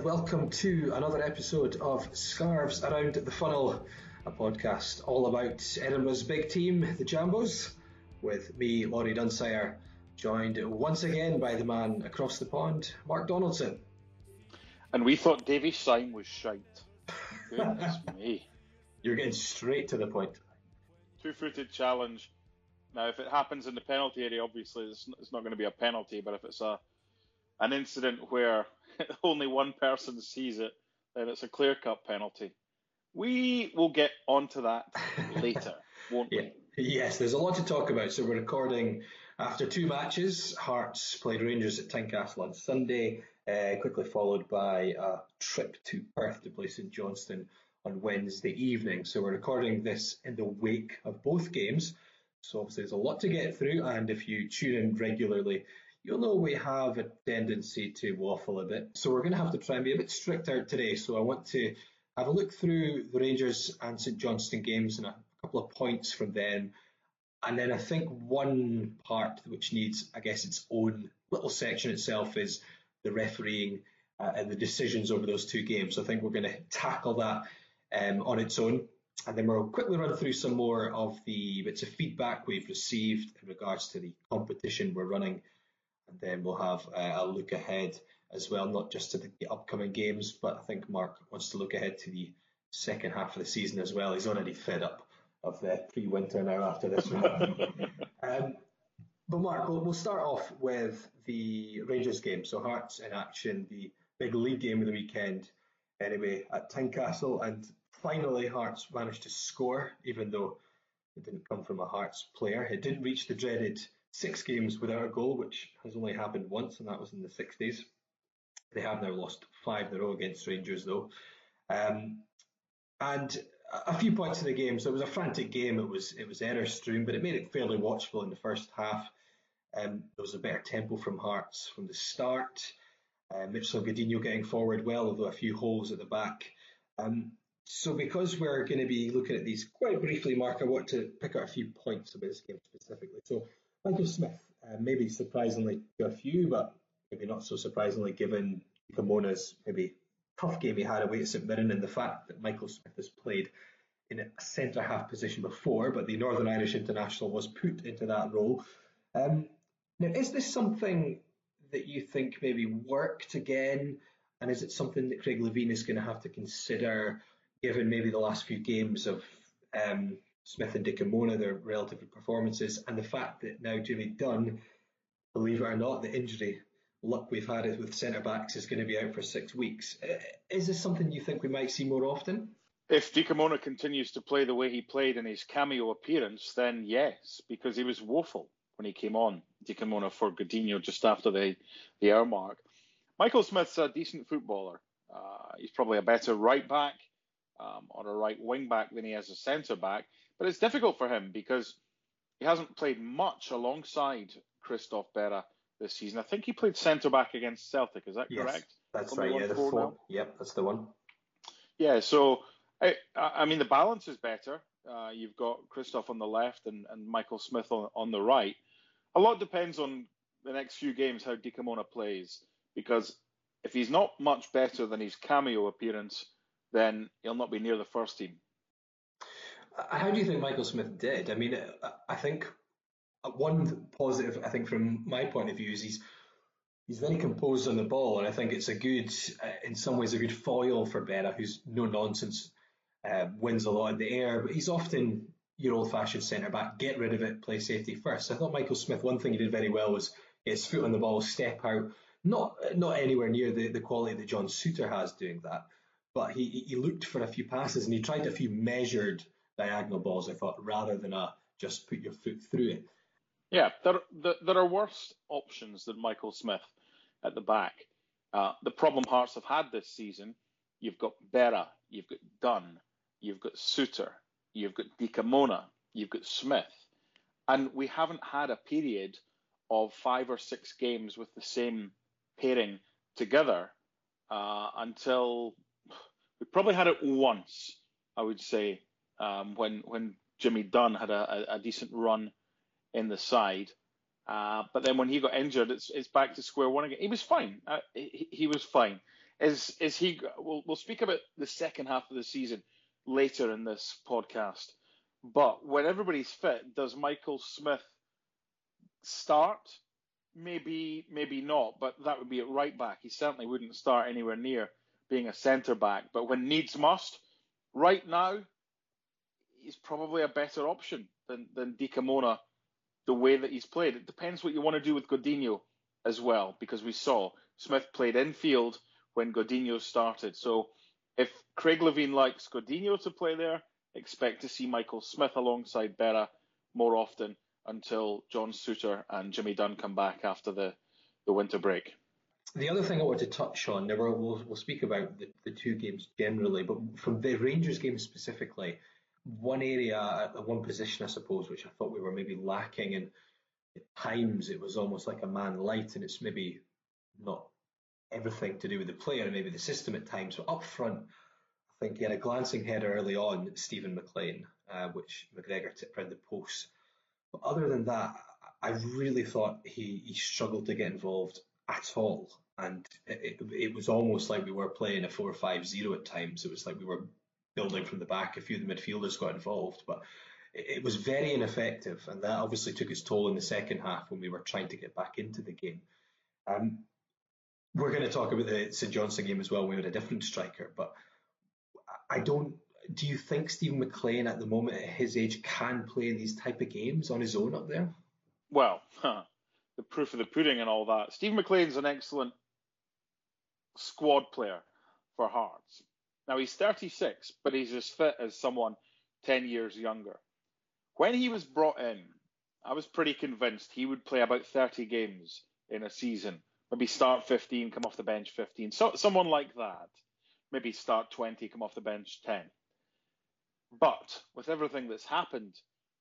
and welcome to another episode of Scarves Around the Funnel, a podcast all about Edinburgh's big team, the Jambos, with me, Laurie Dunsire, joined once again by the man across the pond, Mark Donaldson. And we thought Davy Syme was shite. Goodness me. You're getting straight to the point. Two-footed challenge. Now, if it happens in the penalty area, obviously it's not going to be a penalty, but if it's an incident where only one person sees it, then it's a clear-cut penalty. We will get onto that later, won't we? Yes, there's a lot to talk about. So we're recording after two matches. Hearts played Rangers at Tynecastle on Sunday, quickly followed by a trip to Perth to play St Johnstone on Wednesday evening. So we're recording this in the wake of both games. So obviously there's a lot to get through, and if you tune in regularly, you'll know we have a tendency to waffle a bit. So we're going to have to try and be a bit stricter today. So I want to have a look through the Rangers and St Johnstone games and a couple of points from them. And then I think one part which needs, I guess, its own little section itself is the refereeing and the decisions over those two games. I think we're going to tackle that on its own. And then we'll quickly run through some more of the bits of feedback we've received in regards to the competition we're running. And then we'll have a look ahead as well, not just to the upcoming games, but I think Mark wants to look ahead to the second half of the season as well. He's already fed up of the pre-winter now after this one. But Mark, we'll start off with the Rangers game. So Hearts in action, the big league game of the weekend, anyway, at Tynecastle. And finally, Hearts managed to score, even though it didn't come from a Hearts player. It didn't reach the dreaded 6 games without a goal, which has only happened once, and that was in the 60s. They have now lost 5 in a row against Rangers, though. And a few points in the game. So it was a frantic game. It was error-strewn, but it made it fairly watchable in the first half. There was a better tempo from Hearts from the start. Mitchell Godinho getting forward well, although a few holes at the back. So because we're going to be looking at these quite briefly, Mark, I want to pick out a few points about this game specifically. So Michael Smith, maybe surprisingly to a few, but maybe not so surprisingly given Dikamona's maybe tough game he had away at St Mirren and the fact that Michael Smith has played in a centre-half position before, but the Northern Irish international was put into that role. Now, is this something that you think maybe worked again? And is it something that Craig Levein is going to have to consider, given maybe the last few games of Smith and Dikamona, their relative performances, and the fact that now Jimmy Dunn, believe it or not, the injury luck we've had with centre-backs is going to be out for 6 weeks. Is this something you think we might see more often? If Dikamona continues to play the way he played in his cameo appearance, then yes, because he was woeful when he came on, Dikamona for Godinho, just after the hour mark. Michael Smith's a decent footballer. He's probably a better right-back or a right wing-back than he is a centre-back. But it's difficult for him because he hasn't played much alongside Christoph Berra this season. I think he played centre-back against Celtic. Is that correct? Yes, that's right. Yeah, that's the one. Yeah, so, I mean, the balance is better. You've got Christoph on the left and Michael Smith on the right. A lot depends on the next few games how Dikamona plays, because if he's not much better than his cameo appearance, then he'll not be near the first team. How do you think Michael Smith did? I mean, I think one positive, I think from my point of view, is he's very composed on the ball, and I think it's a good, in some ways, a good foil for Berra, who's no nonsense, wins a lot in the air, but he's often your old-fashioned centre-back, get rid of it, play safety first. I thought Michael Smith, one thing he did very well was get his foot on the ball, step out, not anywhere near the quality that John Souter has doing that, but he looked for a few passes and he tried a few measured diagonal balls, I thought, rather than just put your foot through it. Yeah, there are worse options than Michael Smith at the back. The problem Hearts have had this season, you've got Berra, you've got Dunn, you've got Souter, you've got Dikamona, you've got Smith. And we haven't had a period of 5 or 6 games with the same pairing together until we probably had it once, I would say, when Jimmy Dunn had a decent run in the side. But then when he got injured, it's back to square one again. He was fine. Is he? We'll speak about the second half of the season later in this podcast. But when everybody's fit, does Michael Smith start? Maybe not. But that would be at right back. He certainly wouldn't start anywhere near being a centre back. But when needs must, right now, he's probably a better option than Dikamona. The way that he's played, it depends what you want to do with Godinho as well, because we saw Smith played infield when Godinho started. So if Craig Levein likes Godinho to play there, expect to see Michael Smith alongside Berra more often until John Souter and Jimmy Dunn come back after the winter break. The other thing I want to touch on, we'll speak about the two games generally, but from the Rangers game specifically, one area, one position, I suppose, which I thought we were maybe lacking, and at times it was almost like a man light, and it's maybe not everything to do with the player and maybe the system at times. So up front, I think he had a glancing header early on, Steven MacLean, which McGregor tipped round the post. But other than that, I really thought he struggled to get involved at all, and it was almost like we were playing a 4-5-0 at times. It was like we were building from the back. A few of the midfielders got involved, but it was very ineffective, and that obviously took its toll in the second half when we were trying to get back into the game. We're going to talk about the St Johnstone game as well. We had a different striker, but do you think Steven MacLean at the moment at his age can play in these type of games on his own up there? Well, the proof of the pudding and all that. Steven MacLean's an excellent squad player for Hearts. Now, he's 36, but he's as fit as someone 10 years younger. When he was brought in, I was pretty convinced he would play about 30 games in a season. Maybe start 15, come off the bench 15. So, someone like that. Maybe start 20, come off the bench 10. But with everything that's happened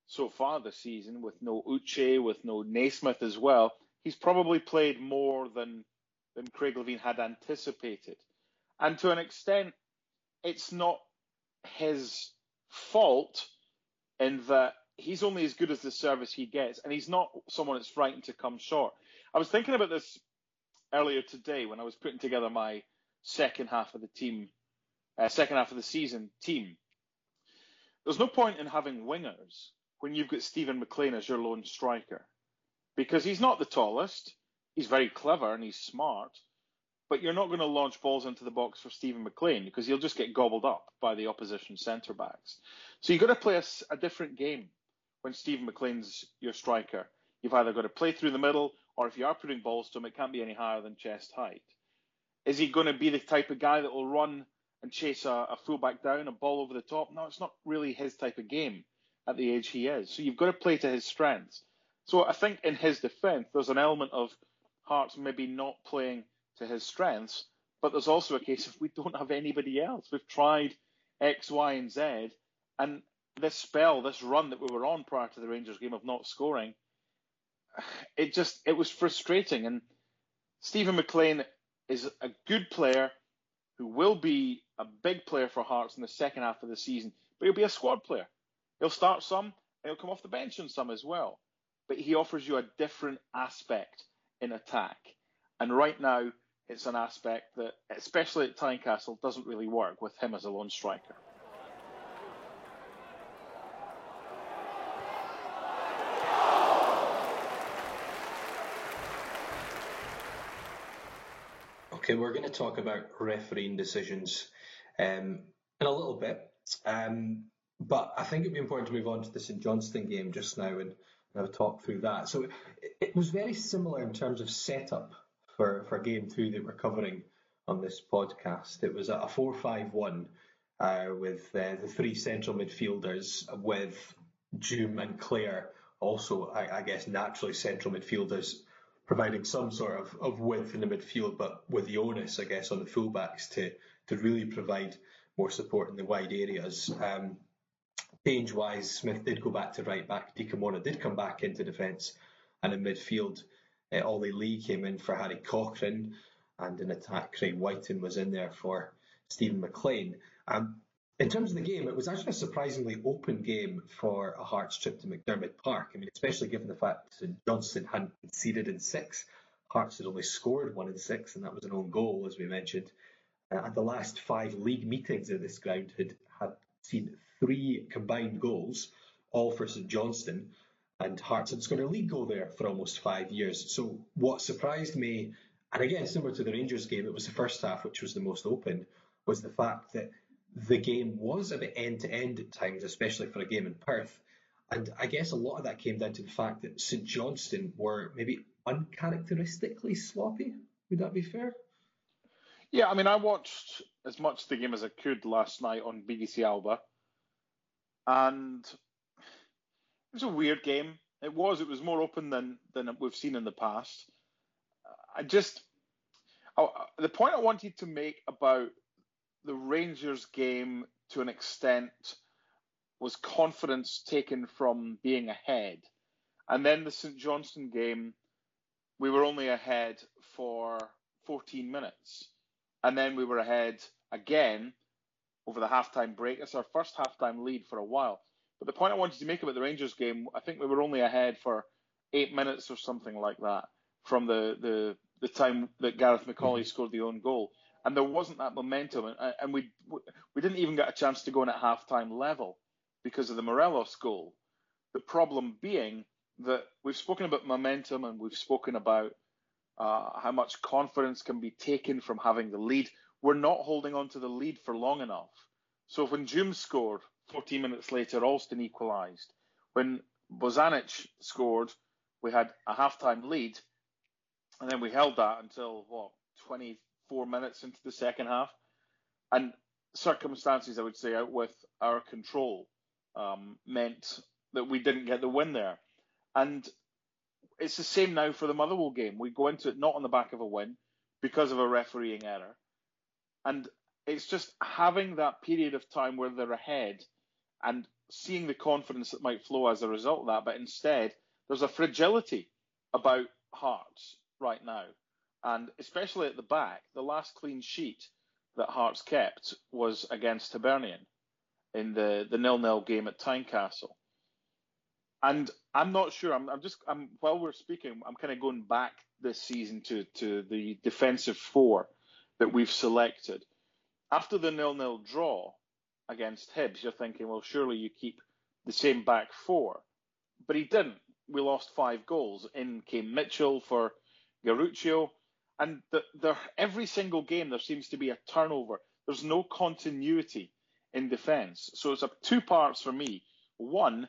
so far this season, with no Uche, with no Naismith as well, he's probably played more than Craig Levein had anticipated. And to an extent, it's not his fault in that he's only as good as the service he gets, and he's not someone that's frightened to come short. I was thinking about this earlier today when I was putting together my second half of the season team. There's no point in having wingers when you've got Steven MacLean as your lone striker, because he's not the tallest, he's very clever and he's smart, but you're not going to launch balls into the box for Steven MacLean because he'll just get gobbled up by the opposition centre-backs. So you've got to play a different game when Steven MacLean's your striker. You've either got to play through the middle, or if you are putting balls to him, it can't be any higher than chest height. Is he going to be the type of guy that will run and chase a fullback down, a ball over the top? No, it's not really his type of game at the age he is. So you've got to play to his strengths. So I think in his defence, there's an element of Hearts maybe not playing to his strengths, but there's also a case of we don't have anybody else. We've tried X, Y, and Z, and this run that we were on prior to the Rangers game of not scoring, it was frustrating. And Steven MacLean is a good player who will be a big player for Hearts in the second half of the season, but he'll be a squad player. He'll start some, and he'll come off the bench in some as well. But he offers you a different aspect in attack. And right now, it's an aspect that, especially at Tynecastle, doesn't really work with him as a lone striker. Okay, we're going to talk about refereeing decisions in a little bit. But I think it'd be important to move on to the St Johnstone game just now and have a talk through that. So it was very similar in terms of setup for game two that we're covering on this podcast. It was a 4-5-1 with the three central midfielders, with Djoum and Clare also, I guess, naturally central midfielders, providing some sort of width in the midfield, but with the onus, I guess, on the fullbacks to really provide more support in the wide areas. Change-wise, Smith did go back to right-back, Dikamona did come back into defence, and in midfield, Olly Lee came in for Harry Cochrane, and in attack, Craig Wighton was in there for Steven MacLean. In terms of the game, it was actually a surprisingly open game for a Hearts trip to McDermott Park. I mean, especially given the fact St Johnstone hadn't conceded in six. Hearts had only scored one in six, and that was an own goal, as we mentioned. and the last five league meetings at this ground had seen three combined goals, all for St Johnstone, and Hearts had scored a league goal there for almost 5 years. So what surprised me, and again, similar to the Rangers game, it was the first half which was the most open, was the fact that the game was a bit end-to-end at times, especially for a game in Perth. And I guess a lot of that came down to the fact that St Johnstone were maybe uncharacteristically sloppy. Would that be fair? Yeah, I mean, I watched as much of the game as I could last night on BBC Alba. And it was a weird game. It was more open than we've seen in the past. The point I wanted to make about the Rangers game to an extent was confidence taken from being ahead. And then the St Johnstone game, we were only ahead for 14 minutes. And then we were ahead again over the halftime break. It's our first halftime lead for a while. But the point I wanted to make about the Rangers game, I think we were only ahead for 8 minutes or something like that from the time that Gareth McCauley scored the own goal. And there wasn't that momentum. And we didn't even get a chance to go in at halftime level because of the Morelos goal. The problem being that we've spoken about momentum and we've spoken about how much confidence can be taken from having the lead. We're not holding on to the lead for long enough. So when Djoum scored, 14 minutes later, Alston equalised. When Bozanić scored, we had a halftime lead. And then we held that until, 24 minutes into the second half. And circumstances, I would say, out with our control meant that we didn't get the win there. And it's the same now for the Motherwell game. We go into it not on the back of a win because of a refereeing error. And it's just having that period of time where they're ahead and seeing the confidence that might flow as a result of that. But instead, there's a fragility about Hearts right now. And especially at the back, the last clean sheet that Hearts kept was against Hibernian in the 0-0 game at Tynecastle. And I'm not sure. I'm while we're speaking, I'm kind of going back this season to the defensive four that we've selected. After the 0-0 draw against Hibs, you're thinking, well, surely you keep the same back four. But he didn't. We lost 5 goals. In came Mitchell for Garuccio. And every single game, there seems to be a turnover. There's no continuity in defence. So it's two parts for me. One,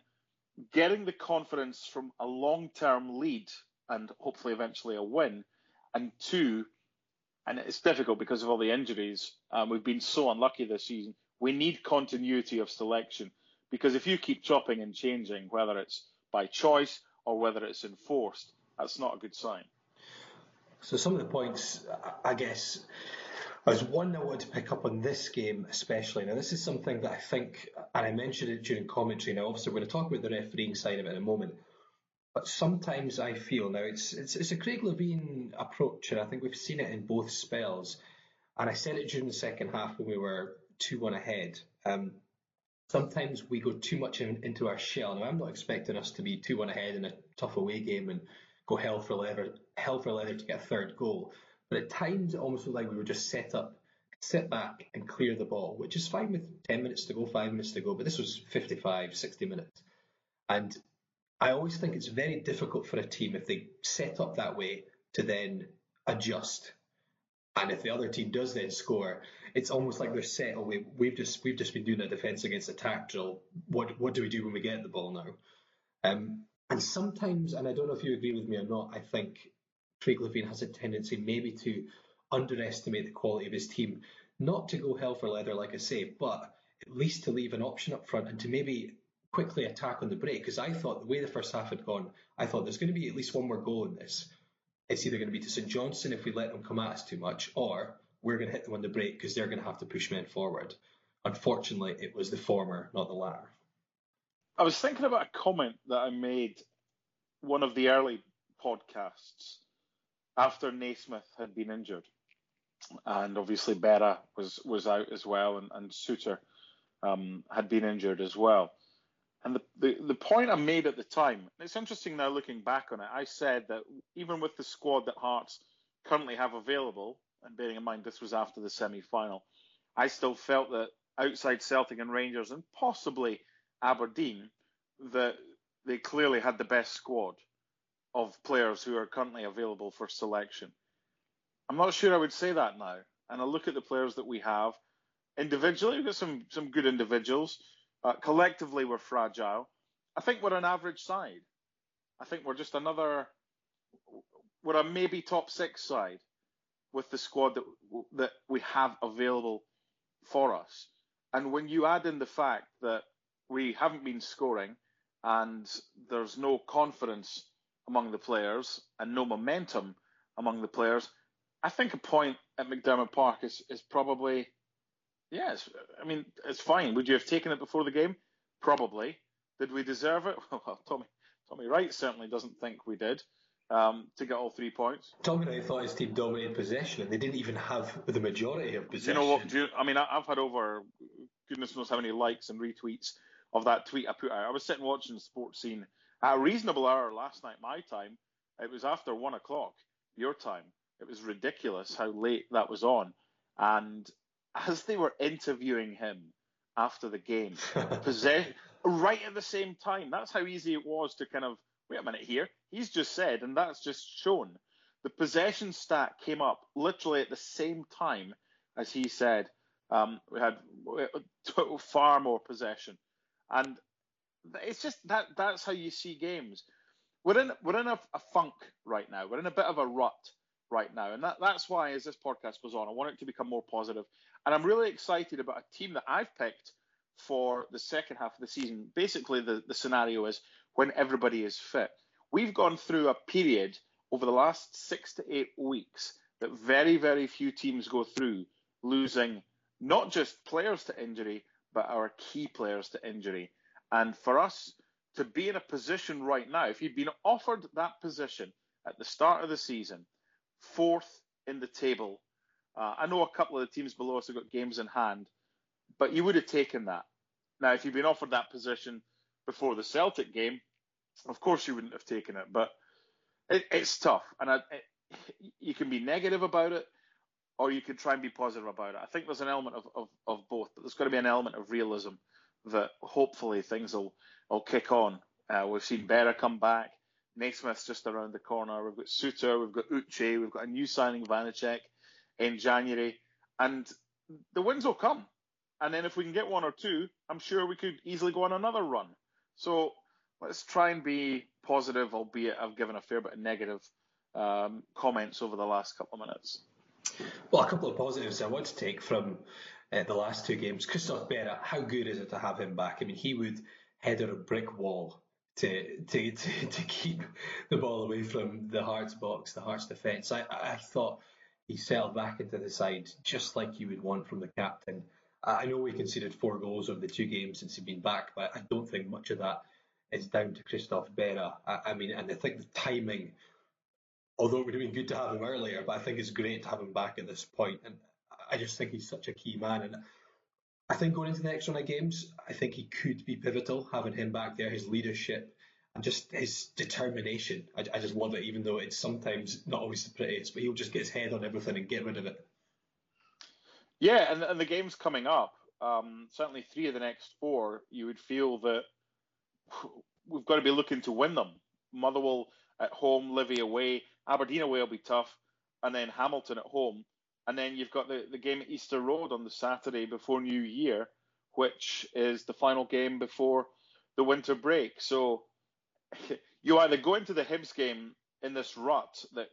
getting the confidence from a long-term lead and hopefully eventually a win. And two, and it's difficult because of all the injuries, we've been so unlucky this season, we need continuity of selection. Because if you keep chopping and changing, whether it's by choice or whether it's enforced, that's not a good sign. So some of the points, I guess, there's one I wanted to pick up on this game especially. Now, this is something that I think, and I mentioned it during commentary. Now, obviously, we're going to talk about the refereeing side of it in a moment. But sometimes I feel, now, it's a Craig Levein approach, and I think we've seen it in both spells. And I said it during the second half when we were 2-1 ahead. Sometimes we go too much into our shell. Now, I'm not expecting us to be 2-1 ahead in a tough away game and go hell for leather to get a third goal. But at times, it almost looked like we were just set up, sit back and clear the ball, which is fine with 10 minutes to go, 5 minutes to go. But this was 55, 60 minutes. And I always think it's very difficult for a team if they set up that way to then adjust. And if the other team does then score, it's almost like they're set away. We've just been doing a defence against attack drill. What do we do when we get the ball now? And sometimes, and I don't know if you agree with me or not, I think Craig Levein has a tendency maybe to underestimate the quality of his team, not to go hell for leather, like I say, but at least to leave an option up front and to maybe quickly attack on the break. Because I thought the way the first half had gone, I thought there's going to be at least one more goal in this. It's either going to be to St Johnstone if we let them come at us too much, or we're going to hit them on the break because they're going to have to push men forward. Unfortunately, it was the former, not the latter. I was thinking about a comment that I made one of the early podcasts after Naismith had been injured, and obviously Berra was out as well, and Souter had been injured as well. And the point I made at the time, and it's interesting now looking back on it, I said that even with the squad that Hearts currently have available, and bearing in mind this was after the semi-final, I still felt that outside Celtic and Rangers and possibly Aberdeen, that they clearly had the best squad of players who are currently available for selection. I'm not sure I would say that now. And I look at the players that we have. Individually, we've got some good individuals. Collectively, we're fragile. I think we're an average side. I think we're just another... We're a maybe top six side with the squad that we have available for us. And when you add in the fact that we haven't been scoring and there's no confidence among the players and no momentum among the players, I think a point at McDermott Park is probably, yes, I mean, it's fine. Would you have taken it before the game? Probably. Did we deserve it? Well, Tommy Wright certainly doesn't think we did to get all 3 points. Tommy Wright thought his team dominated possession, and they didn't even have the majority of possession. You know what? I've had over goodness knows how many likes and retweets of that tweet I put out. I was sitting watching the Sports Scene at a reasonable hour last night, my time. It was after 1 o'clock, your time. It was ridiculous how late that was on. And as they were interviewing him after the game, right at the same time, that's how easy it was to kind of, wait a minute here, he's just said, and that's just shown. The possession stat came up literally at the same time as he said, we had far more possession. And it's just that's how you see games. We're in a funk right now. We're in a bit of a rut right now. And that's why, as this podcast goes on, I want it to become more positive. And I'm really excited about a team that I've picked for the second half of the season. Basically, the scenario is when everybody is fit. We've gone through a period over the last 6 to 8 weeks that very, very few teams go through, losing not just players to injury, but our key players to injury. And for us to be in a position right now, if you'd been offered that position at the start of the season, 4th in the table. I know a couple of the teams below us have got games in hand, but you would have taken that. Now, if you'd been offered that position before the Celtic game, of course you wouldn't have taken it, but it's tough. And you can be negative about it, or you can try and be positive about it. I think there's an element of both, but there's got to be an element of realism that hopefully things will kick on. We've seen Berra come back. Naismith's just around the corner. We've got Souter, we've got Uche, we've got a new signing, Vanecek, in January. And the wins will come. And then if we can get one or two, I'm sure we could easily go on another run. So let's try and be positive, albeit I've given a fair bit of negative comments over the last couple of minutes. Well, a couple of positives I want to take from the last two games. Christoph Berra, how good is it to have him back? I mean, he would header a brick wall to keep the ball away from the Hearts box, the Hearts defence. I thought he settled back into the side just like you would want from the captain. I know we conceded 4 goals over the 2 games since he'd been back, but I don't think much of that is down to Christoph Berra. I think the timing, although it would have been good to have him earlier, but I think it's great to have him back at this point. And I just think he's such a key man. And I think going into the next round of games, I think he could be pivotal, having him back there, his leadership and just his determination. I just love it, even though it's sometimes not always the prettiest, but he'll just get his head on everything and get rid of it. Yeah, and the games coming up, certainly 3 of the next 4, you would feel that we've got to be looking to win them. Motherwell at home, Livy away, Aberdeen away will be tough, and then Hamilton at home. And then you've got the game at Easter Road on the Saturday before New Year, which is the final game before the winter break. So you either go into the Hibs game in this rut that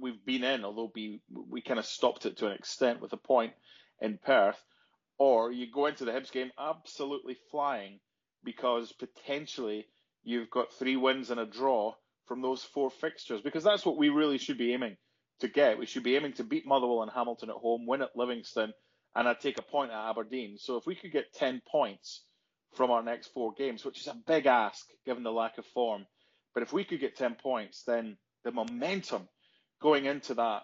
we've been in, although we kind of stopped it to an extent with a point in Perth, or you go into the Hibs game absolutely flying because potentially you've got 3 wins and a draw from those 4 fixtures, because that's what we really should be aiming to get. We should be aiming to beat Motherwell and Hamilton at home, win at Livingston, and I'd take a point at Aberdeen. So if we could get 10 points from our next 4 games, which is a big ask given the lack of form, but if we could get 10 points, then the momentum going into that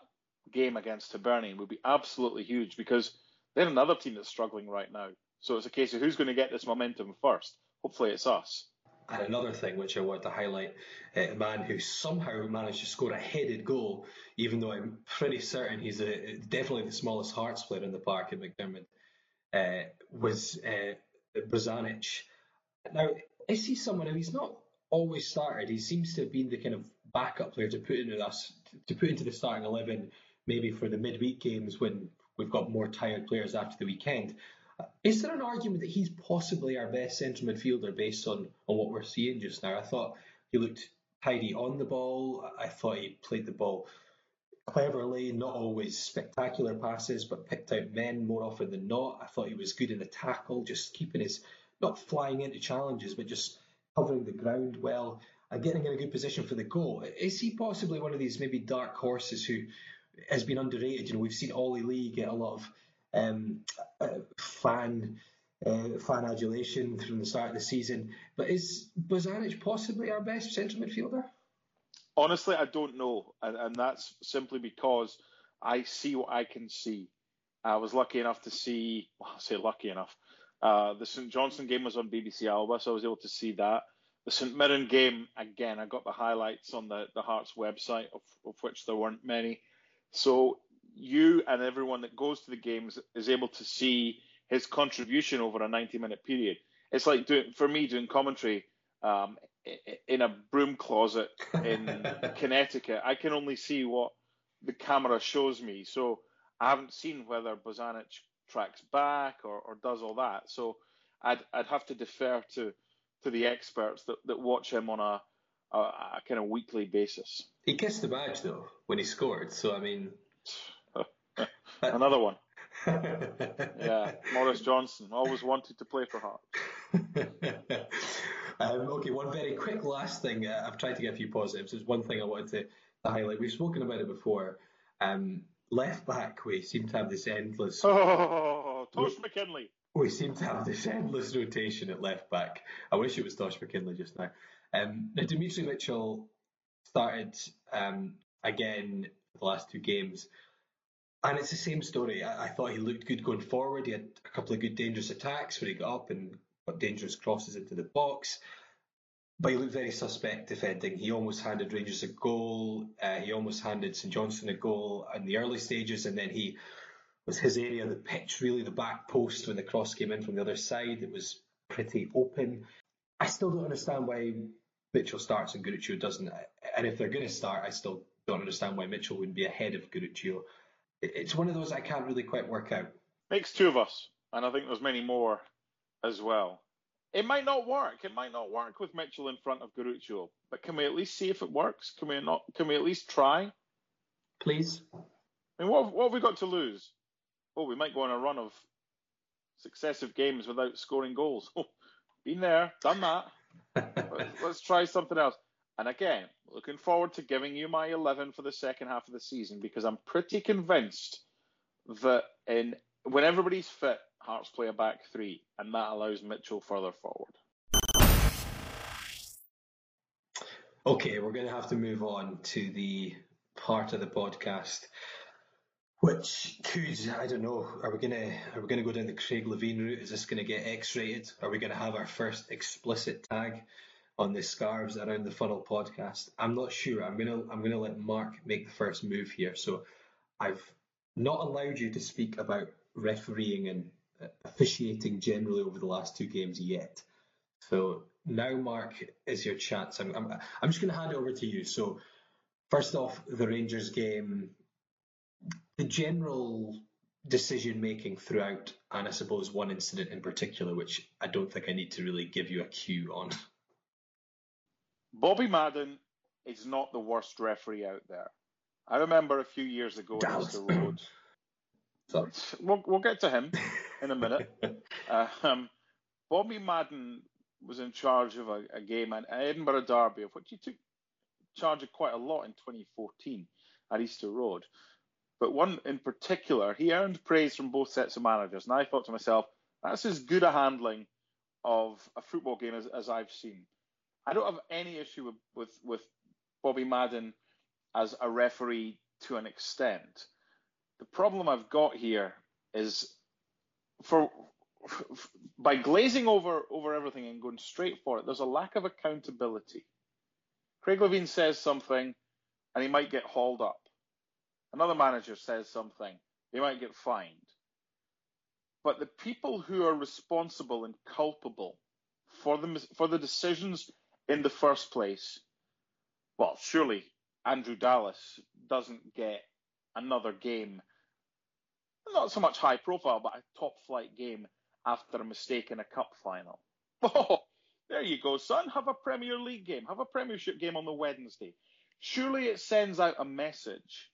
game against Hibernian would be absolutely huge, because they're another team that's struggling right now. So it's a case of who's going to get this momentum first. Hopefully it's us. And another thing which I want to highlight, a man who somehow managed to score a headed goal, even though I'm pretty certain he's definitely the smallest Hearts player in the park in McDermott, was Bozanić. Now, is he someone who he's not always started? He seems to have been the kind of backup player to put into us, to put into the starting 11, maybe for the midweek games when we've got more tired players after the weekend. Is there an argument that he's possibly our best central midfielder based on what we're seeing just now? I thought he looked tidy on the ball. I thought he played the ball cleverly, not always spectacular passes, but picked out men more often than not. I thought he was good in the tackle, just keeping his, not flying into challenges, but just covering the ground well and getting in a good position for the goal. Is he possibly one of these maybe dark horses who has been underrated? You know, we've seen Olly Lee get a lot of fan adulation from the start of the season, but is Bozanić possibly our best central midfielder? Honestly, I don't know, and that's simply because I see what I can see. I was lucky enough to see, well, I say lucky enough, the St Johnstone game was on BBC Alba, so I was able to see that. The St Mirren game, again, I got the highlights on the Hearts website, of which there weren't many. So you and everyone that goes to the games is able to see his contribution over a 90-minute period. It's like doing commentary in a broom closet in Connecticut. I can only see what the camera shows me. So I haven't seen whether Bozanić tracks back or does all that. So I'd have to defer to the experts that watch him on a kind of weekly basis. He kissed the badge, though, when he scored. So, I mean... Another one. Yeah, Morris Johnson always wanted to play for Hearts. Okay, one very quick last thing. I've tried to get a few positives. There's one thing I wanted to highlight. We've spoken about it before. Left back, we seem to have this endless. Oh, Tosh McKinley. We seem to have this endless rotation at left back. I wish it was Tosh McKinley just now. Now, Demetri Mitchell started again the last two games. And it's the same story. I thought he looked good going forward. He had a couple of good dangerous attacks where he got up and got dangerous crosses into the box. But he looked very suspect defending. He almost handed Rangers a goal. He almost handed St Johnstone a goal in the early stages. And then he was his area of the pitch, really the back post when the cross came in from the other side. It was pretty open. I still don't understand why Mitchell starts and Gurucio doesn't. And if they're going to start, I still don't understand why Mitchell wouldn't be ahead of Gurucio. It's one of those I can't really quite work out. Makes two of us, and I think there's many more as well. It might not work. It might not work with Mitchell in front of Gurucio, but can we at least see if it works? Can we not? Can we at least try? Please. I mean, what have we got to lose? Oh, we might go on a run of successive games without scoring goals. Oh, been there, done that. Let's try something else. And again, looking forward to giving you my 11 for the second half of the season, because I'm pretty convinced that when everybody's fit, Hearts play a back three, and that allows Mitchell further forward. Okay, we're going to have to move on to the part of the podcast which could, I don't know, are we going to go down the Craig Levein route? Is this going to get X-rated? Are we going to have our first explicit tag on the Scarves Around the Funnel podcast? I'm not sure. I'm gonna let Mark make the first move here. So I've not allowed you to speak about refereeing and officiating generally over the last two games yet. So now, Mark, is your chance. I'm just gonna hand it over to you. So first off, the Rangers game, the general decision making throughout, and I suppose one incident in particular, which I don't think I need to really give you a cue on. Bobby Madden is not the worst referee out there. I remember a few years ago, Dallas. Mr. Rhodes. We'll get to him in a minute. Bobby Madden was in charge of a game at Edinburgh Derby, of which he took charge of quite a lot in 2014 at Easter Road. But one in particular, he earned praise from both sets of managers. And I thought to myself, that's as good a handling of a football game as I've seen. I don't have any issue with Bobby Madden as a referee to an extent. The problem I've got here is, for by glazing over everything and going straight for it, there's a lack of accountability. Craig Levein says something and he might get hauled up. Another manager says something, they might get fined. But the people who are responsible and culpable for the decisions in the first place, well, surely Andrew Dallas doesn't get another game, not so much high profile, but a top flight game after a mistake in a cup final. Oh, there you go, son. Have a Premier League game. Have a Premiership game on the Wednesday. Surely it sends out a message.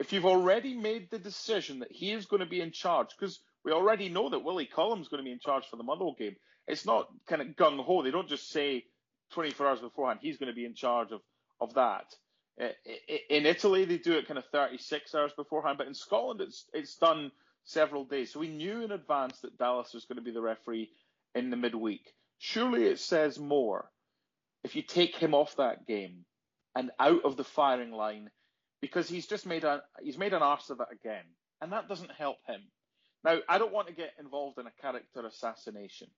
If you've already made the decision that he is going to be in charge, because we already know that Willie Collum's going to be in charge for the Motherwell game. It's not kind of gung-ho. They don't just say 24 hours beforehand, he's going to be in charge of that. In Italy, they do it kind of 36 hours beforehand, but in Scotland, it's done several days. So we knew in advance that Dallas was going to be the referee in the midweek. Surely it says more if you take him off that game and out of the firing line, because he's just made an arse of it again, and that doesn't help him. Now, I don't want to get involved in a character assassination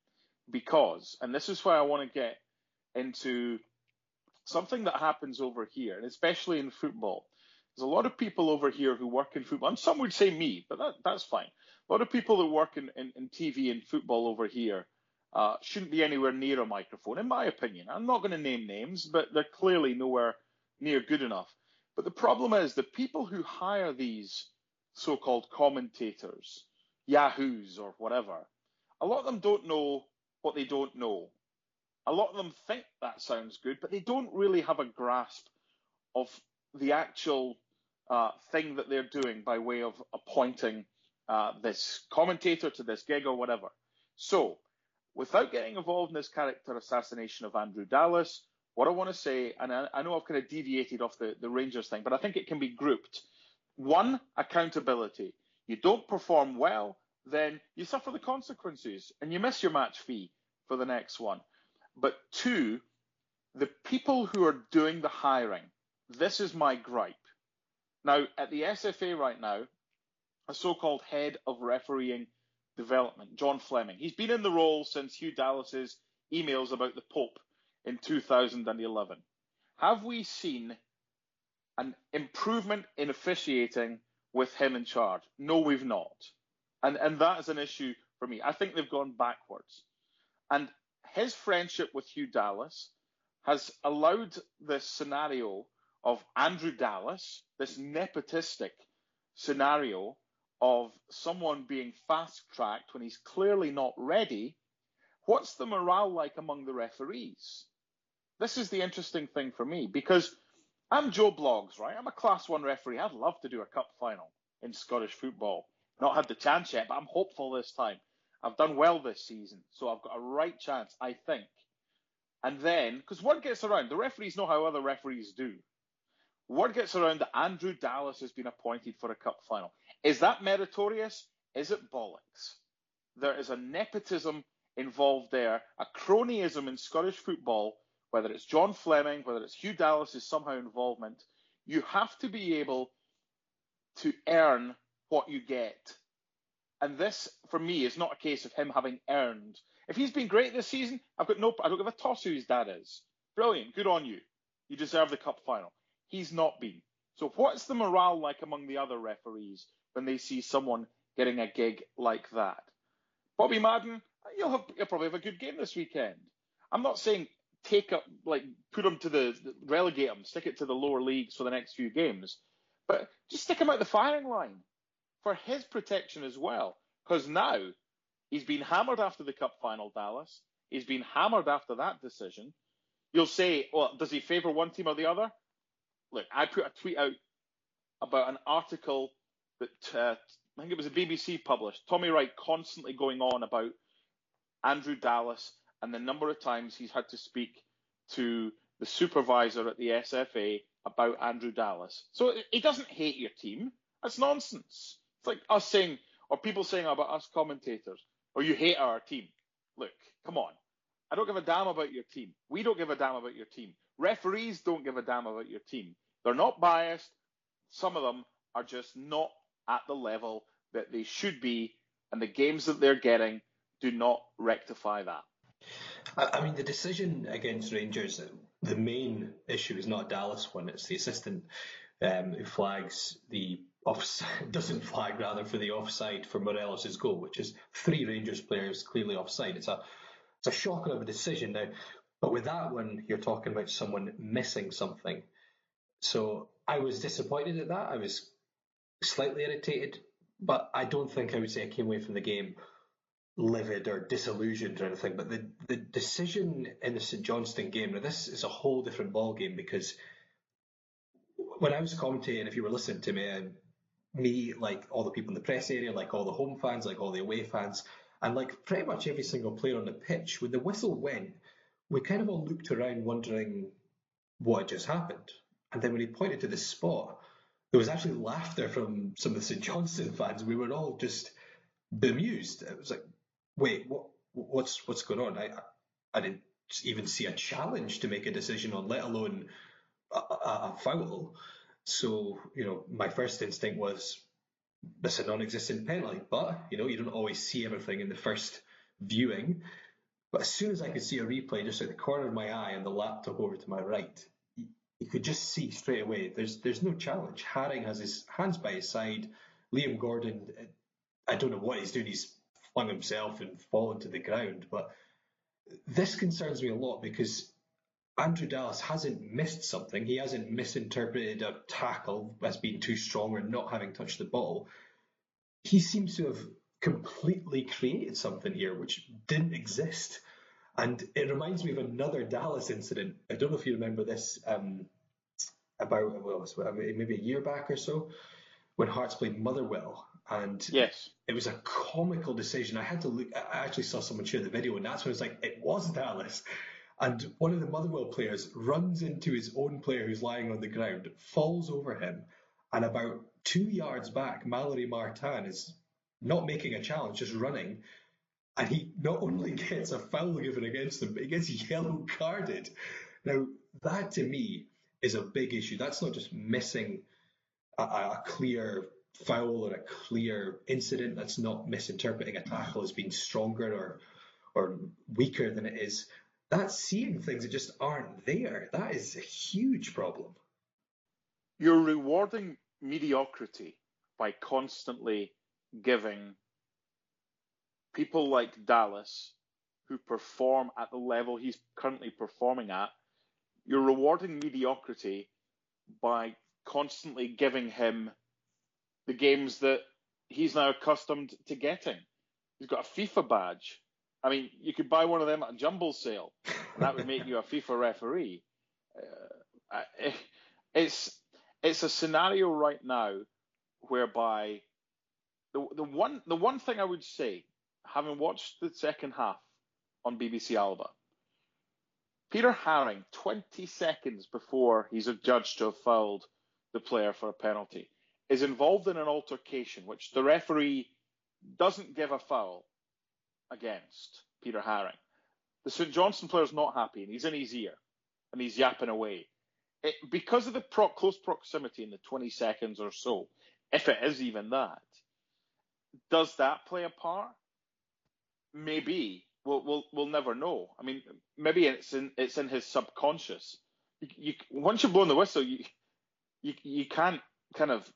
because, and this is why I want to get into something that happens over here, and especially in football. There's a lot of people over here who work in football, and some would say me, but that's fine. A lot of people that work in TV and football over here shouldn't be anywhere near a microphone, in my opinion. I'm not going to name names, but they're clearly nowhere near good enough. But the problem is the people who hire these so-called commentators, yahoos or whatever, a lot of them don't know what they don't know. A lot of them think that sounds good, but they don't really have a grasp of the actual thing that they're doing by way of appointing this commentator to this gig or whatever. So without getting involved in this character assassination of Andrew Dallas, what I want to say, and I know I've kind of deviated off the Rangers thing, but I think it can be grouped. One, accountability. You don't perform well, then you suffer the consequences and you miss your match fee for the next one. But two, the people who are doing the hiring. This is my gripe. Now, at the SFA right now, a so-called head of refereeing development, John Fleming. He's been in the role since Hugh Dallas's emails about the Pope in 2011. Have we seen an improvement in officiating with him in charge? No, we've not. And that is an issue for me. I think they've gone backwards. And his friendship with Hugh Dallas has allowed this scenario of Andrew Dallas, this nepotistic scenario of someone being fast-tracked when he's clearly not ready. What's the morale like among the referees? This is the interesting thing for me, because I'm Joe Bloggs, right? I'm a Class 1 referee. I'd love to do a cup final in Scottish football. Not had the chance yet, but I'm hopeful this time. I've done well this season, so I've got a right chance, I think. And then, because word gets around, the referees know how other referees do. Word gets around that Andrew Dallas has been appointed for a cup final. Is that meritorious? Is it bollocks? There is a nepotism involved there, a cronyism in Scottish football, whether it's John Fleming, whether it's Hugh Dallas's somehow involvement. You have to be able to earn what you get. And this, for me, is not a case of him having earned. If he's been great this season, I don't give a toss who his dad is. Brilliant. Good on you. You deserve the cup final. He's not been. So what's the morale like among the other referees when they see someone getting a gig like that? Bobby Madden, you'll probably have a good game this weekend. I'm not saying put him to relegate him, stick it to the lower leagues for the next few games, but just stick him out the firing line. For his protection as well, because now he's been hammered after the cup final, Dallas. He's been hammered after that decision. You'll say, well, does he favour one team or the other? Look, I put a tweet out about an article that I think it was the BBC published. Tommy Wright constantly going on about Andrew Dallas and the number of times he's had to speak to the supervisor at the SFA about Andrew Dallas. So he doesn't hate your team. That's nonsense. It's like us saying, or people saying about us commentators, or you hate our team. Look, come on. I don't give a damn about your team. We don't give a damn about your team. Referees don't give a damn about your team. They're not biased. Some of them are just not at the level that they should be. and the games that they're getting do not rectify that. I mean, the decision against Rangers, the main issue is not Dallas one, it's the assistant who flags the offside, doesn't flag rather, for the offside for Morelos' goal, which is three Rangers players clearly offside. It's a shocker of a decision now, but with that one, you're talking about someone missing something. So I was disappointed at that. I was slightly irritated, but I don't think I would say I came away from the game livid or disillusioned or anything. But the decision in the St Johnstone game, now this is a whole different ball game, because when I was commentating, if you were listening to me, like all the people in the press area, like all the home fans, like all the away fans, and like pretty much every single player on the pitch, when the whistle went, we kind of all looked around wondering what had just happened. And then when he pointed to the spot, there was actually laughter from some of the St Johnstone fans. We were all just bemused. It was like, wait, what's going on? I didn't even see a challenge to make a decision on, let alone a foul. So, you know, my first instinct was, it's a non-existent penalty. But, you know, you don't always see everything in the first viewing. But as soon as I could see a replay, just at the corner of my eye and the laptop over to my right, you could just see straight away, there's no challenge. Haring has his hands by his side. Liam Gordon, I don't know what he's doing. He's flung himself and fallen to the ground. But this concerns me a lot, because Andrew Dallas hasn't missed something. He hasn't misinterpreted a tackle as being too strong or not having touched the ball. He seems to have completely created something here which didn't exist. And it reminds me of another Dallas incident. I don't know if you remember this, about, well, maybe a year back or so, when Hearts played Motherwell. And yes, it was a comical decision. I had to look. I actually saw someone share the video, and that's when it was like, it was Dallas. And one of the Motherwell players runs into his own player who's lying on the ground, falls over him, and about 2 yards back, Mallory Martin is not making a challenge, just running. And he not only gets a foul given against him, but he gets yellow carded. Now, that to me is a big issue. That's not just missing a clear foul or a clear incident. That's not misinterpreting a tackle as being stronger or weaker than it is. That's seeing things that just aren't there. That is a huge problem. You're rewarding mediocrity by constantly giving people like Dallas, who perform at the level he's currently performing at, you're rewarding mediocrity by constantly giving him the games that he's now accustomed to getting. He's got a FIFA badge. I mean, you could buy one of them at a jumble sale, and that would make you a FIFA referee. It's a scenario right now whereby the one thing I would say, having watched the second half on BBC Alba, Peter Haring, 20 seconds before he's adjudged to have fouled the player for a penalty, is involved in an altercation which the referee doesn't give a foul against Peter Haring. The St Johnstone player's not happy, and he's in his ear, and he's yapping away. Because of the close proximity in the 20 seconds or so, if it is even that, does that play a part? Maybe we'll never know. I mean, maybe it's in his subconscious. You once you've blown the whistle, you can't kind of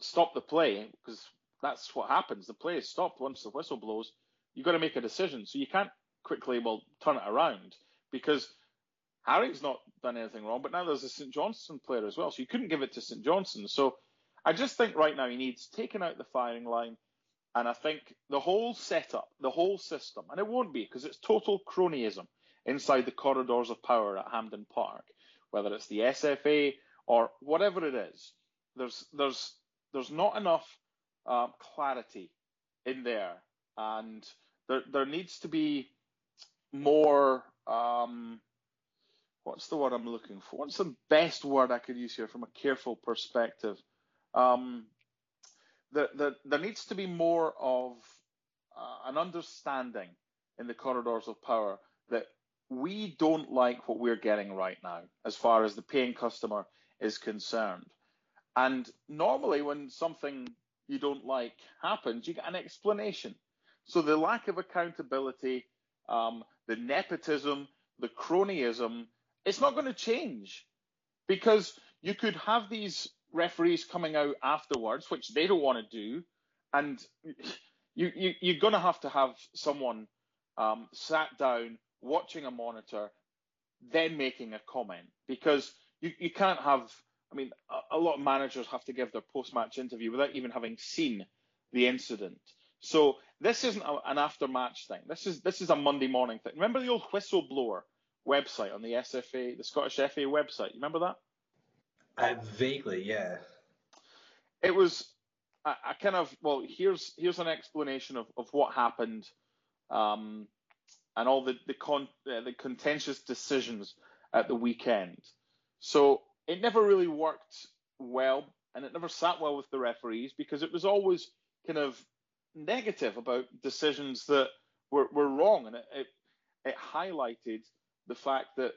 stop the play, because that's what happens. The play is stopped once the whistle blows. You've got to make a decision, so you can't quickly turn it around, because Haring's not done anything wrong. But now there's a St Johnstone player as well, so you couldn't give it to St Johnstone. So I just think right now he needs taken out the firing line. And I think the whole setup, the whole system, and it won't be, because it's total cronyism inside the corridors of power at Hampden Park, whether it's the SFA or whatever it is, there's not enough clarity in there, and there needs to be more. What's the word I'm looking for? What's the best word I could use here from a careful perspective? There needs to be more of an understanding in the corridors of power that we don't like what we're getting right now as far as the paying customer is concerned. And normally when something you don't like happens, you get an explanation. So the lack of accountability, the nepotism, the cronyism, it's not going to change, because you could have these referees coming out afterwards, which they don't want to do, and you're going to have someone sat down watching a monitor, then making a comment, because you can't have. I mean, a lot of managers have to give their post-match interview without even having seen the incident. So this isn't an after-match thing. This is a Monday morning thing. Remember the old whistleblower website on the SFA, the Scottish FA website? You remember that? Vaguely, yeah. It was a kind of, well, here's an explanation of what happened, and all the contentious decisions at the weekend. So it never really worked well, and it never sat well with the referees, because it was always kind of negative about decisions that were wrong. And it highlighted the fact that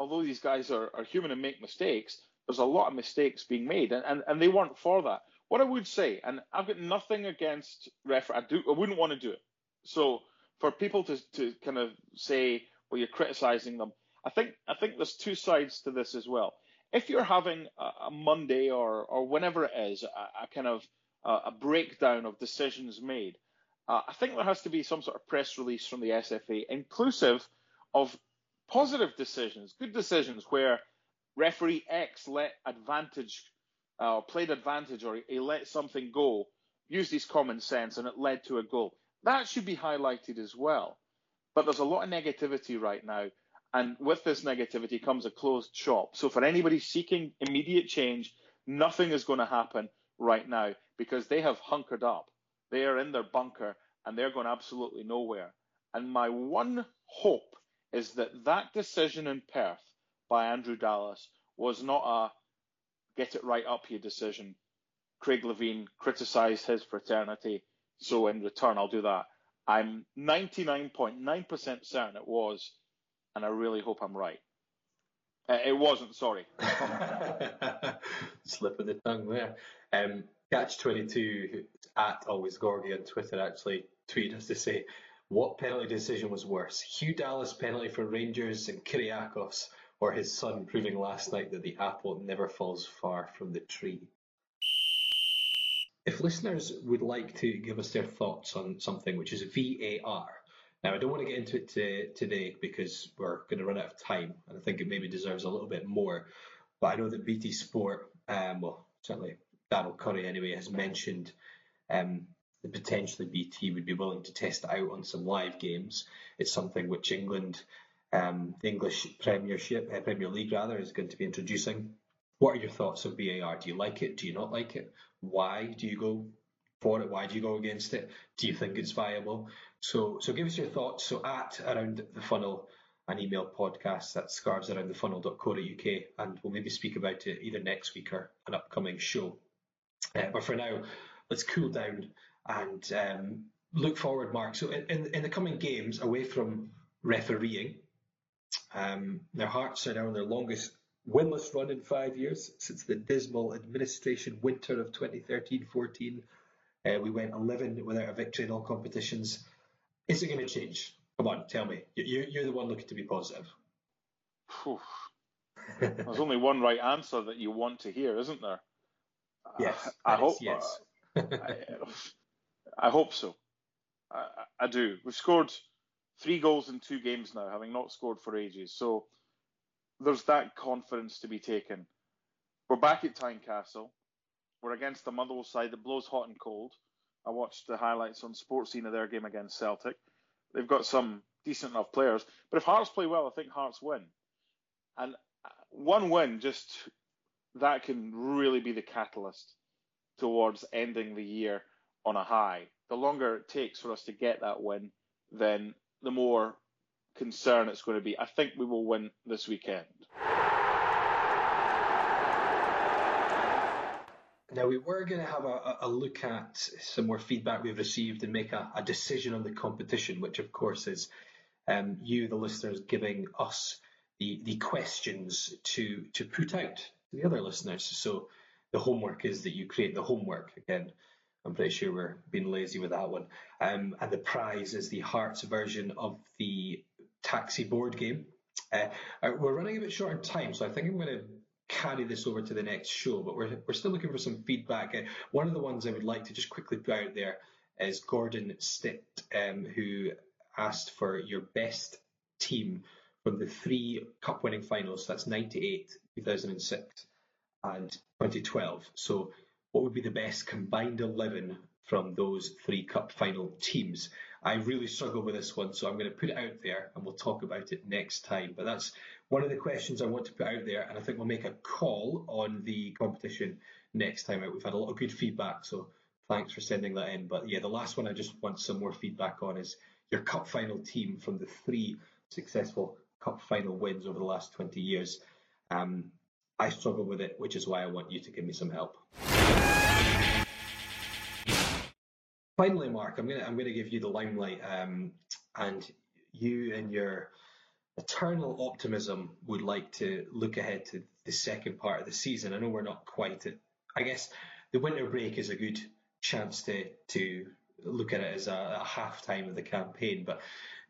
although these guys are human and make mistakes, there's a lot of mistakes being made, and they weren't for that. What I would say, and I've got nothing against referees, I wouldn't want to do it. So for people to kind of say, well, you're criticising them, I think there's two sides to this as well. If you're having a Monday or whenever it is, a kind of a breakdown of decisions made, I think there has to be some sort of press release from the SFA, inclusive of positive decisions, good decisions where referee X let advantage, played advantage, or he let something go, used his common sense, and it led to a goal. That should be highlighted as well. But there's a lot of negativity right now. And with this negativity comes a closed shop. So for anybody seeking immediate change, nothing is going to happen right now, because they have hunkered up. They are in their bunker, and they're going absolutely nowhere. And my one hope is that that decision in Perth by Andrew Dallas was not a get it right up here decision. Craig Levine criticised his fraternity, so in return I'll do that. I'm 99.9% certain it was, and I really hope I'm right. It wasn't, sorry. Slip of the tongue there. Catch22 at Always Gorgie on Twitter actually tweeted us to say, what penalty decision was worse, Hugh Dallas' penalty for Rangers and Kiriakos, or his son proving last night that the apple never falls far from the tree? If listeners would like to give us their thoughts on something, which is VAR, now, I don't want to get into it today because we're going to run out of time, and I think it maybe deserves a little bit more. But I know that BT Sport, well, certainly Daryl Curry anyway, has mentioned that potentially BT would be willing to test it out on some live games. It's something which England, the English Premier League rather, is going to be introducing. What are your thoughts on VAR? Do you like it? Do you not like it? Why do you go for it? Why do you go against it? Do you think it's viable? So give us your thoughts. So at Around the Funnel, an email podcast at scarvesaroundthefunnel.co.uk, and we'll maybe speak about it either next week or an upcoming show. But for now, let's cool down and look forward, Mark. So in the coming games, away from refereeing, their Hearts are now on their longest winless run in 5 years, since the dismal administration winter of 2013-14. We went 11 without a victory in all competitions. Is it going to change? Come on, tell me. You're the one looking to be positive. There's only one right answer that you want to hear, isn't there? Yes, I hope. I hope so. I do. We've scored 3 goals in 2 games now, having not scored for ages. So there's that confidence to be taken. We're back at Tynecastle. We're against the Motherwell side that blows hot and cold. I watched the highlights on Sportscene of their game against Celtic. They've got some decent enough players. But if Hearts play well, I think Hearts win. And one win, just that can really be the catalyst towards ending the year on a high. The longer it takes for us to get that win, then the more concern it's going to be. I think we will win this weekend. Now, we were going to have a look at some more feedback we've received and make a decision on the competition, which, of course, is you, the listeners, giving us the questions to put out to the other listeners. So the homework is that you create the homework. Again, I'm pretty sure we're being lazy with that one. And the prize is the Hearts version of the taxi board game. We're running a bit short on time, so I think I'm going to carry this over to the next show, but we're still looking for some feedback. One of the ones I would like to just quickly put out there is Gordon Stitt, who asked for your best team from the three cup-winning finals. That's 98, 2006 and 2012. So what would be the best combined 11 from those three cup final teams? I really struggle with this one, so I'm going to put it out there and we'll talk about it next time. But that's one of the questions I want to put out there, and I think we'll make a call on the competition next time out. We've had a lot of good feedback, so thanks for sending that in. But yeah, the last one I just want some more feedback on is your cup final team from the three successful cup final wins over the last 20 years. I struggle with it, which is why I want you to give me some help. Finally, Mark, I'm going to give you the limelight, and you and your eternal optimism would like to look ahead to the second part of the season. I know we're not quite at, I guess the winter break is a good chance to look at it as a half time of the campaign, but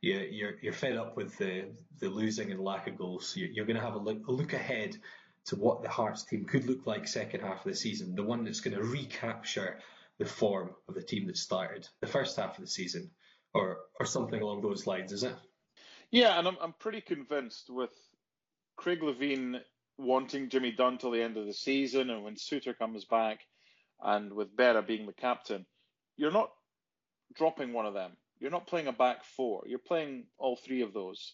you're fed up with the losing and lack of goals, so you're going to have a look ahead to what the Hearts team could look like second half of the season, the one that's going to recapture the form of the team that started the first half of the season, or something along those lines, is it? Yeah, and I'm pretty convinced with Craig Levein wanting Jimmy Dunn till the end of the season, and when Souter comes back, and with Berra being the captain, you're not dropping one of them. You're not playing a back four. You're playing all three of those.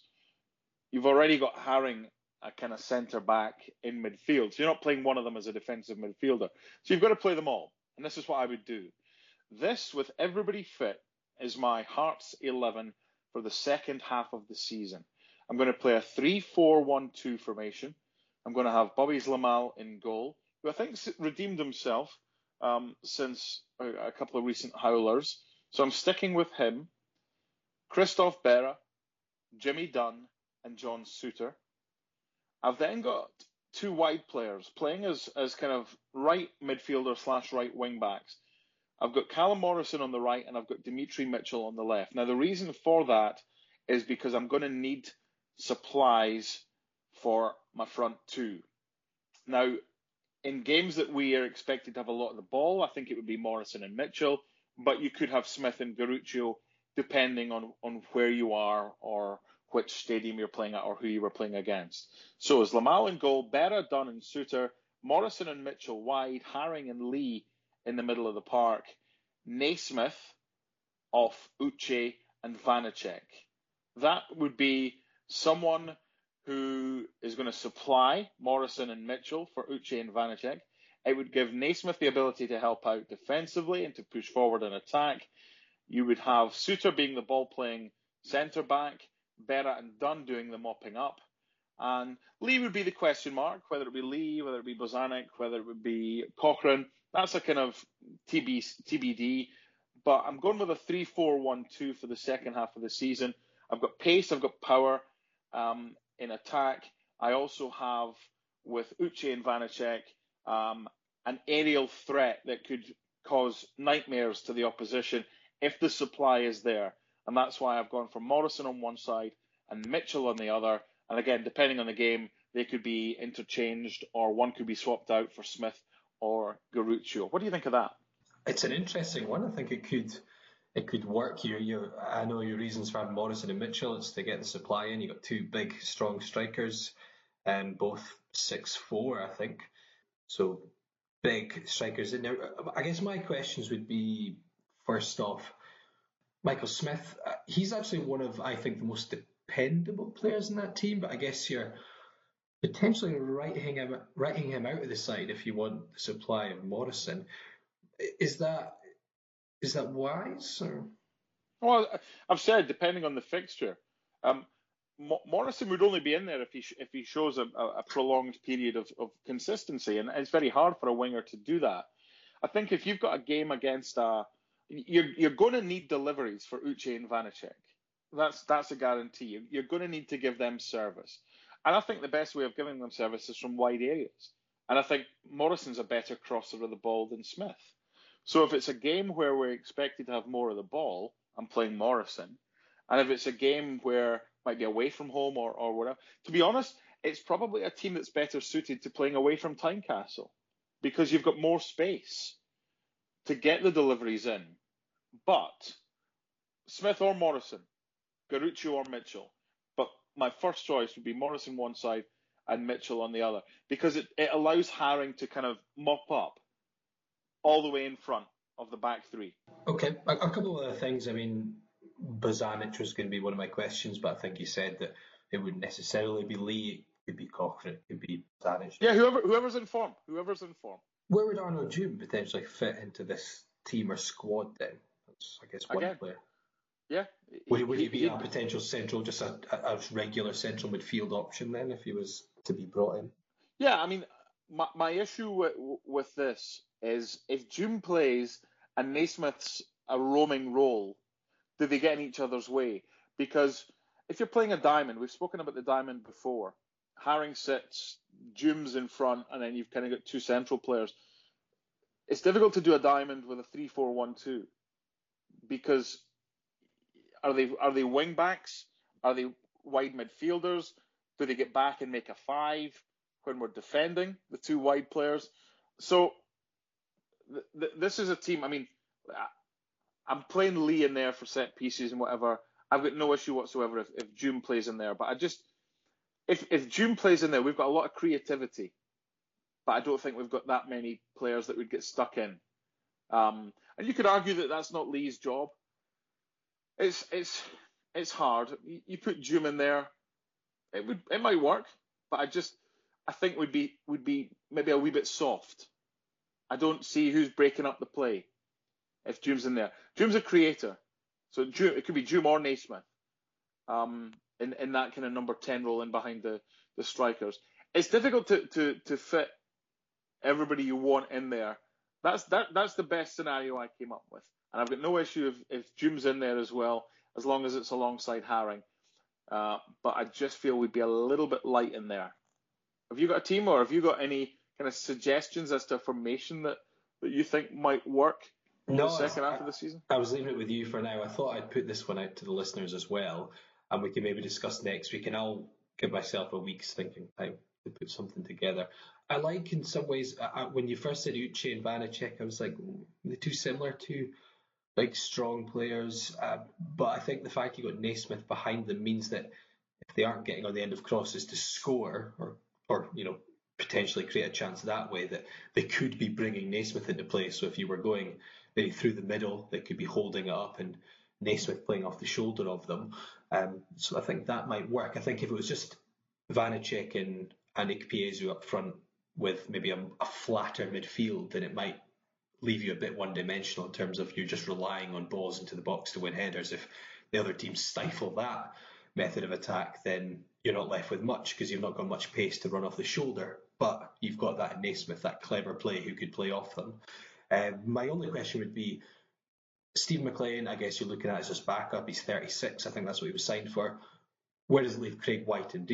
You've already got Haring, a kind of centre-back in midfield. So you're not playing one of them as a defensive midfielder. So you've got to play them all. And this is what I would do. This, with everybody fit, is my Hearts 11 for the second half of the season. I'm going to play a 3-4-1-2 formation. I'm going to have Bobby's Lamal in goal, who I think redeemed himself since a couple of recent howlers. So I'm sticking with him, Christoph Berra, Jimmy Dunn, and John Souter. I've then got two wide players playing as kind of right midfielder / right wing backs. I've got Callum Morrison on the right, and I've got Demetri Mitchell on the left. Now, the reason for that is because I'm going to need supplies for my front two. Now, in games that we are expected to have a lot of the ball, I think it would be Morrison and Mitchell, but you could have Smith and Garuccio, depending on where you are or which stadium you're playing at or who you were playing against. So as Lamal in goal, Berra, Dunn and Souter, Morrison and Mitchell wide, Haring and Lee in the middle of the park, Naismith off Uche and Vanecek. That would be someone who is going to supply Morrison and Mitchell for Uche and Vanecek. It would give Naismith the ability to help out defensively and to push forward and attack. You would have Souter being the ball-playing centre-back, Berra and Dunn doing the mopping up, and Lee would be the question mark, whether it be Lee, whether it be Bozanić, whether it would be Cochrane. That's a kind of TBD, but I'm going with a 3-4-1-2 for the second half of the season. I've got pace, I've got power in attack. I also have, with Uche and Vanecek, an aerial threat that could cause nightmares to the opposition if the supply is there. And that's why I've gone for Morrison on one side and Mitchell on the other. And again, depending on the game, they could be interchanged or one could be swapped out for Smith or Garuccio. What do you think of that? It's an interesting one. I think it could work. I know your reasons for having Morrison and Mitchell. It's to get the supply in. You've got two big, strong strikers, both 6'4", I think. So big strikers. Now, I guess my questions would be, first off, Michael Smith, he's actually one of, I think, the most dependable players in that team, but I guess you're potentially writing him out of the side if you want the supply of Morrison. Is that wise? Or? Well, I've said, depending on the fixture. Morrison would only be in there if he shows a prolonged period of consistency, and it's very hard for a winger to do that. I think if you've got a game against a... You're going to need deliveries for Uche and Vanecek. That's a guarantee. You're going to need to give them service. And I think the best way of giving them service is from wide areas. And I think Morrison's a better crosser of the ball than Smith. So if it's a game where we're expected to have more of the ball, I'm playing Morrison. And if it's a game where it might be away from home or whatever, to be honest, it's probably a team that's better suited to playing away from Tynecastle because you've got more space to get the deliveries in. But Smith or Morrison, Garuccio or Mitchell. But my first choice would be Morrison one side and Mitchell on the other because it allows Haring to kind of mop up all the way in front of the back three. Okay, a couple of other things. I mean, Bozanić was going to be one of my questions, but I think you said that it wouldn't necessarily be Lee. It could be Cochrane. It could be Bozanić. Yeah, whoever's in form. Where would Arno Djoum potentially fit into this team or squad then? That's, I guess, one player. Yeah. Would he be a potential central, just a regular central midfield option then if he was to be brought in? Yeah, I mean, my issue with this is if Djoum plays and Naismith's a roaming role, do they get in each other's way? Because if you're playing a diamond, we've spoken about the diamond before. Haring sits, Djoum's in front, and then you've kind of got two central players. It's difficult to do a diamond with a 3-4-1-2 because are they wing backs? Are they wide midfielders? Do they get back and make a 5 when we're defending the two wide players? So this is a team. I mean, I'm playing Lee in there for set pieces and whatever. I've got no issue whatsoever if Djoum plays in there, but I just if Djoum plays in there, we've got a lot of creativity, but I don't think we've got that many players that would get stuck in. And you could argue that that's not Lee's job. It's hard. You put Djoum in there, it might work, but I think we'd be maybe a wee bit soft. I don't see who's breaking up the play if Djoum's in there. Djoum's a creator. So it could be Djoum or Naismith in that kind of number 10 role in behind the strikers. It's difficult to fit everybody you want in there. That's the best scenario I came up with. And I've got no issue if Djoum's in there as well, as long as it's alongside Haring. But I just feel we'd be a little bit light in there. Have you got a team or have you got any kind of suggestions as to a formation that you think might work? No, second half of the season? I was leaving it with you for now. I thought I'd put this one out to the listeners as well, and we can maybe discuss next week, and I'll give myself a week's thinking time to put something together. I like, in some ways, when you first said Uche and Vanecek, I was like, they're too similar to like strong players, but I think the fact you got Naismith behind them means that if they aren't getting on the end of crosses to score or you know, potentially create a chance that way, that they could be bringing Naismith into play. So if you were going maybe through the middle, they could be holding it up and Naismith playing off the shoulder of them. So I think that might work. I think if it was just Vanecek and Anik Piezu up front with maybe a flatter midfield, then it might leave you a bit one-dimensional in terms of you're just relying on balls into the box to win headers. If the other team stifle that method of attack, then you're not left with much because you've not got much pace to run off the shoulder. But you've got that Naismith, that clever play who could play off them. My only question would be, Steven MacLean, I guess you're looking at as his backup. He's 36. I think that's what he was signed for. Where does it leave Craig Wighton?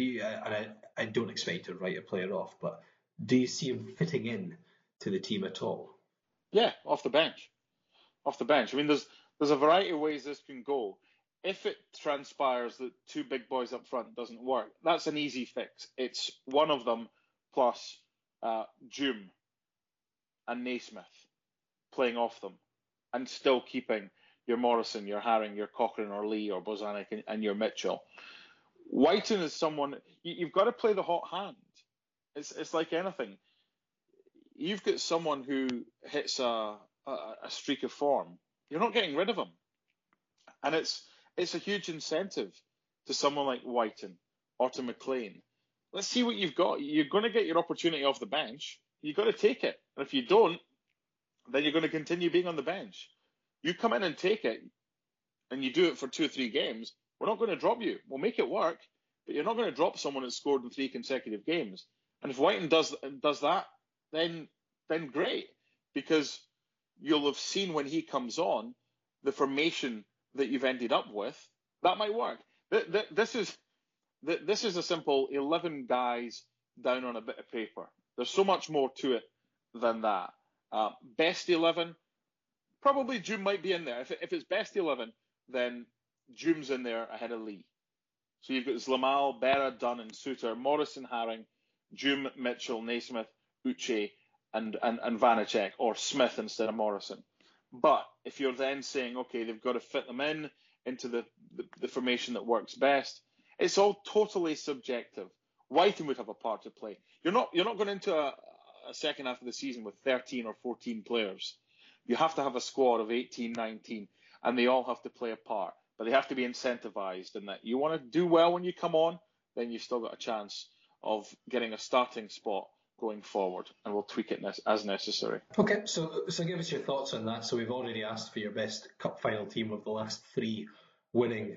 I don't expect to write a player off, but do you see him fitting in to the team at all? Yeah, off the bench. I mean, there's a variety of ways this can go. If it transpires that two big boys up front doesn't work, that's an easy fix. It's one of them plus Djoum and Naismith playing off them and still keeping your Morrison, your Haring, your Cochrane or Lee or Bozanić and your Mitchell. Wighton is someone, you've got to play the hot hand. It's like anything. You've got someone who hits a streak of form. You're not getting rid of him. And it's a huge incentive to someone like Wighton or to MacLean. Let's see what you've got. You're going to get your opportunity off the bench. You've got to take it. And if you don't, then you're going to continue being on the bench. You come in and take it, and you do it for 2 or 3 games, we're not going to drop you. We'll make it work, but you're not going to drop someone that's scored in 3 consecutive games. And if Wighton does that, then great, because you'll have seen when he comes on the formation that you've ended up with, that might work. This is a simple 11 guys down on a bit of paper. There's so much more to it than that. Best 11, probably Djoum might be in there. If it's best 11, then Djoum's in there ahead of Lee. So you've got Zlamal, Berra, Dunn and Souter, Morrison, Haring, Djoum, Mitchell, Naismith, Uche and Vanecek, or Smith instead of Morrison. But if you're then saying, okay, they've got to fit them in into the formation that works best, it's all totally subjective. Wighton would have a part to play. You're not going into a second half of the season with 13 or 14 players. You have to have a squad of 18, 19, and they all have to play a part. But they have to be incentivized in that you want to do well when you come on, then you've still got a chance of getting a starting spot going forward, and we'll tweak it as necessary. Okay, so give us your thoughts on that. So we've already asked for your best cup final team of the last three winning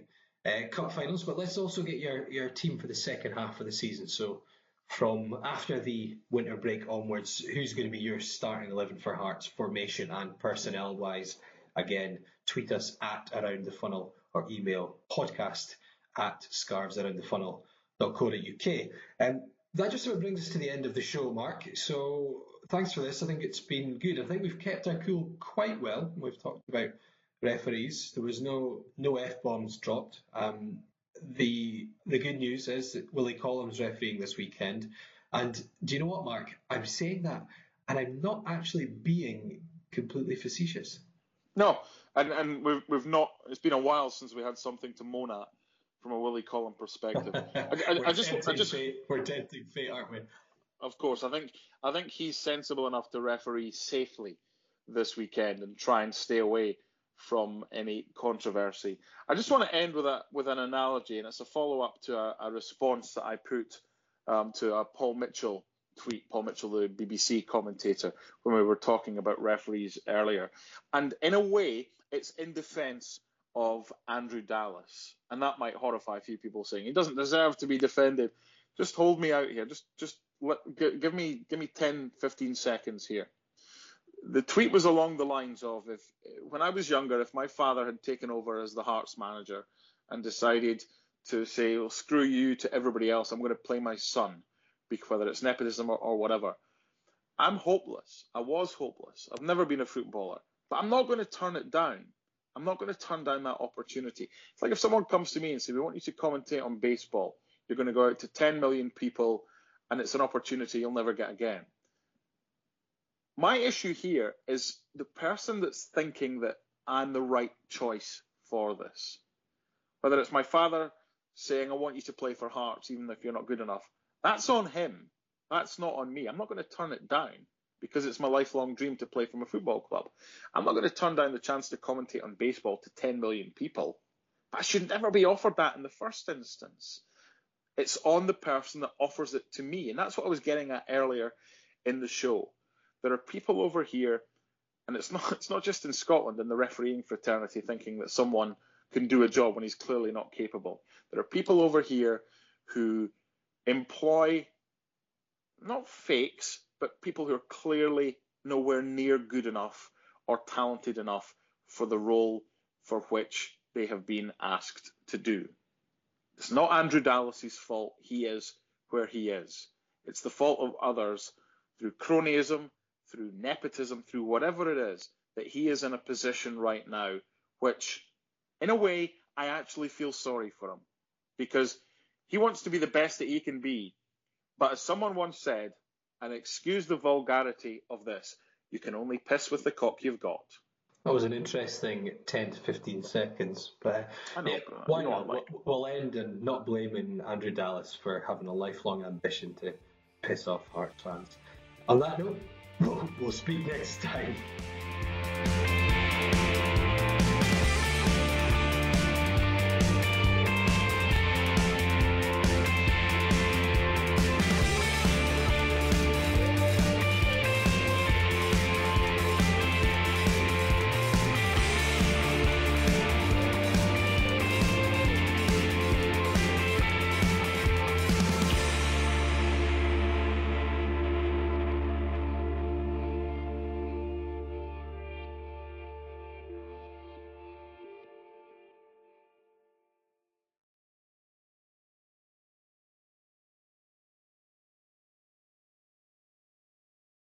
cup finals, but let's also get your team for the second half of the season. So from after the winter break onwards, who's going to be your starting 11 for Hearts, formation and personnel wise? Again, tweet us at Around the Funnel or email podcast@scarvesaroundthefunnel.co.uk. That just sort of brings us to the end of the show, Mark. So thanks for this. I think it's been good. I think we've kept our cool quite well. We've talked about referees. There was no F-bombs dropped. The good news is that Willie Collum's refereeing this weekend. And do you know what, Mark? I'm saying that, and I'm not actually being completely facetious. No, and we've not. It's been a while since we had something to moan at from a Willie Collum perspective. We're tempting fate, aren't we? Of course. I think he's sensible enough to referee safely this weekend and try and stay away from any controversy. I just want to end with an analogy, and it's a follow-up to a response that I put to a Paul Mitchell tweet, Paul Mitchell, the BBC commentator, when we were talking about referees earlier. And in a way, it's in defence of Andrew Dallas. And that might horrify a few people, saying he doesn't deserve to be defended. Just hold me out here. Give me 10, 15 seconds here. The tweet was along the lines of, when I was younger, if my father had taken over as the Hearts manager and decided to say, well, screw you to everybody else, I'm going to play my son, whether it's nepotism or whatever. I'm hopeless. I was hopeless. I've never been a footballer. But I'm not going to turn it down. I'm not going to turn down that opportunity. It's like if someone comes to me and says, we want you to commentate on baseball. You're going to go out to 10 million people, and it's an opportunity you'll never get again. My issue here is the person that's thinking that I'm the right choice for this. Whether it's my father saying, I want you to play for Hearts, even if you're not good enough. That's on him. That's not on me. I'm not going to turn it down because it's my lifelong dream to play for my football club. I'm not going to turn down the chance to commentate on baseball to 10 million people. But I should never be offered that in the first instance. It's on the person that offers it to me. And that's what I was getting at earlier in the show. There are people over here, and it's not just in Scotland in the refereeing fraternity, thinking that someone can do a job when he's clearly not capable. There are people over here who employ, not fakes, but people who are clearly nowhere near good enough or talented enough for the role for which they have been asked to do. It's not Andrew Dallas's fault. He is where he is. It's the fault of others through cronyism, through nepotism, through whatever it is, that he is in a position right now, which, in a way, I actually feel sorry for him, because he wants to be the best that he can be. But as someone once said, and excuse the vulgarity of this, you can only piss with the cock you've got. That was an interesting 10 to 15 seconds. But I know, why not? We'll end and not blaming Andrew Dallas for having a lifelong ambition to piss off Hearts fans. On that note, we'll speak next time.